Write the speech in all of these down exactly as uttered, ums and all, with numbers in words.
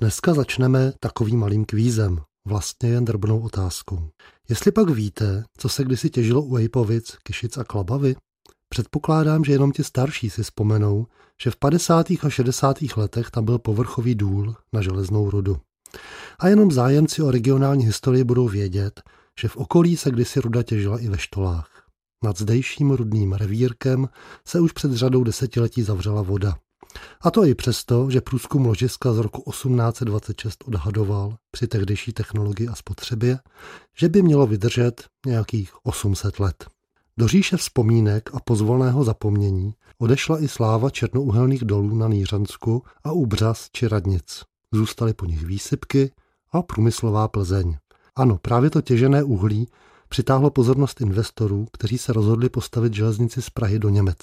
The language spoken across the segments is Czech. Dneska začneme takovým malým kvízem, vlastně jen drbnou otázkou. Jestli pak víte, co se kdysi těžilo u Ejpovic, Kyšic a Klabavy? Předpokládám, že jenom ti starší si vzpomenou, že v padesátých a šedesátých letech tam byl povrchový důl na železnou rudu. A jenom zájemci o regionální historii budou vědět, že v okolí se kdysi ruda těžila i ve Štolách. Nad zdejším rudným revírkem se už před řadou desetiletí zavřela voda. A to i přesto, že průzkum ložiska z roku osmnáct dvacet šest odhadoval při tehdejší technologii a spotřebě, že by mělo vydržet nějakých osm set let. Do říše vzpomínek a pozvolného zapomnění odešla i sláva černouhelných dolů na Nýřansku a u Břaz či Radnic. Zůstaly po nich výsypky a průmyslová Plzeň. Ano, právě to těžené uhlí přitáhlo pozornost investorů, kteří se rozhodli postavit železnici z Prahy do Němec.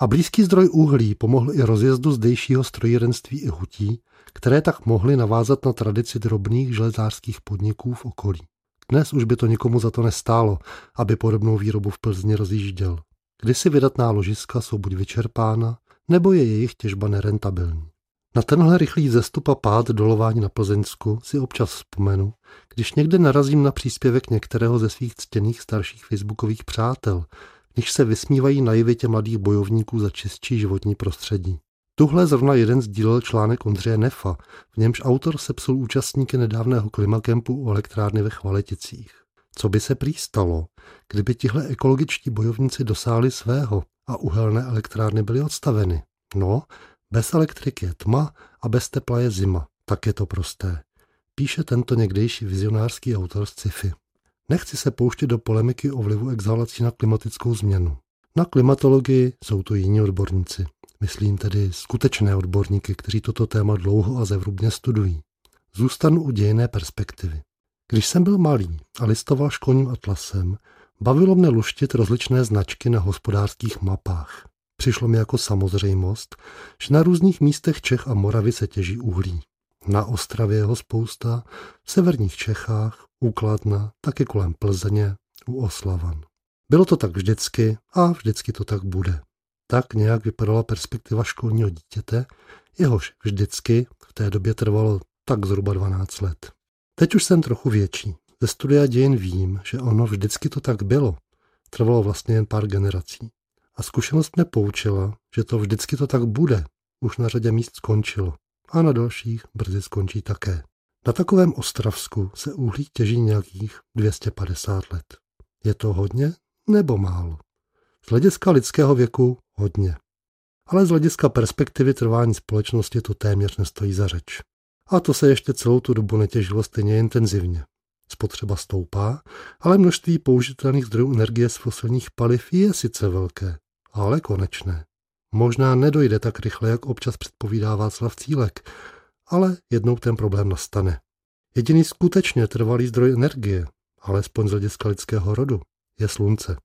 A blízký zdroj uhlí pomohl i rozjezdu zdejšího strojírenství i hutí, které tak mohly navázat na tradici drobných železářských podniků v okolí. Dnes už by to nikomu za to nestálo, aby podobnou výrobu v Plzni rozjížděl. Kdysi vydatná ložiska jsou buď vyčerpána, nebo je jejich těžba nerentabilní. Na tenhle rychlý vzestup a pád dolování na Plzeňsku si občas vzpomenu, když někde narazím na příspěvek některého ze svých ctěných starších facebookových přátel, když se vysmívají naivitě mladých bojovníků za čistší životní prostředí. Tuhle zrovna jeden sdílel článek Ondřeje Neffa, v němž autor sepsal účastníky nedávného klimakempu u elektrárny ve Chvaleticích. Co by se prý stalo, kdyby tihle ekologičtí bojovníci dosáhli svého a uhelné elektrárny byly odstaveny? No, bez elektriky je tma a bez tepla je zima. Tak je to prosté. Píše tento někdejší vizionářský autor z sci-fi. Nechci se pouštět do polemiky o vlivu exhalací na klimatickou změnu. Na klimatologii jsou to jiní odborníci. Myslím tedy skutečné odborníky, kteří toto téma dlouho a zevrubně studují. Zůstanu u dějinné perspektivy. Když jsem byl malý a listoval školním atlasem, bavilo mne luštit rozličné značky na hospodářských mapách. Přišlo mi jako samozřejmost, že na různých místech Čech a Moravy se těží uhlí. Na Ostravě jeho spousta, v severních Čechách, u Kladna, taky kolem Plzeně, u Oslavan. Bylo to tak vždycky a vždycky to tak bude. Tak nějak vypadala perspektiva školního dítěte, jehož vždycky v té době trvalo tak zhruba dvanáct let. Teď už jsem trochu větší. Ze studia dějin vím, že ono vždycky to tak bylo. Trvalo vlastně jen pár generací. A zkušenost mě poučila, že to vždycky to tak bude. Už na řadě míst skončilo. A na dalších brzy skončí také. Na takovém Ostravsku se uhlí těží nějakých dvě stě padesát let. Je to hodně nebo málo? Z hlediska lidského věku hodně. Ale z hlediska perspektivy trvání společnosti to téměř nestojí za řeč. A to se ještě celou tu dobu netěžilo stejně intenzivně. Spotřeba stoupá, ale množství použitelných zdrojů energie z fosilních paliv je sice velké, ale konečné. Možná nedojde tak rychle, jak občas předpovídá Václav Cílek, ale jednou ten problém nastane. Jediný skutečně trvalý zdroj energie, alespoň z hlediska lidského rodu, je slunce.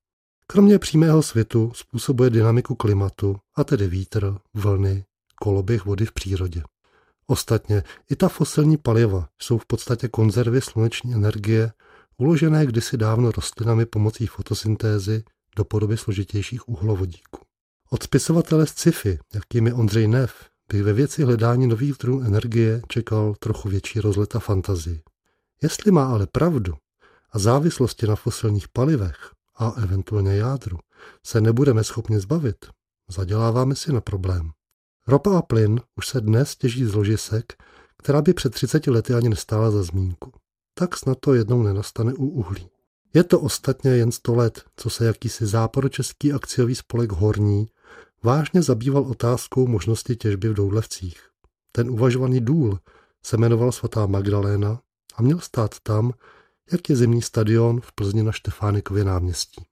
Kromě přímého světu způsobuje dynamiku klimatu, a tedy vítr, vlny, koloběh vody v přírodě. Ostatně i ta fosilní paliva jsou v podstatě konzervy sluneční energie, uložené kdysi dávno rostlinami pomocí fotosyntézy do podoby složitějších uhlovodíků. Od spisovatele z sci-fi, jakým je Ondřej Neff, bych ve věci hledání nových zdrojů energie čekal trochu větší rozlet a fantazii. Jestli má ale pravdu a závislosti na fosilních palivech a eventuálně jádru se nebudeme schopni zbavit, zaděláváme si na problém. Ropa a plyn už se dnes těží z ložisek, která by před třiceti lety ani nestála za zmínku. Tak snad to jednou nenastane u uhlí. Je to ostatně jen sto let, co se jakýsi západočeský akciový spolek Horní vážně zabýval otázkou možnosti těžby v Doudlevcích. Ten uvažovaný důl se jmenoval Svatá Magdalena a měl stát tam, jak je zimní stadion v Plzni na Štefánikově náměstí.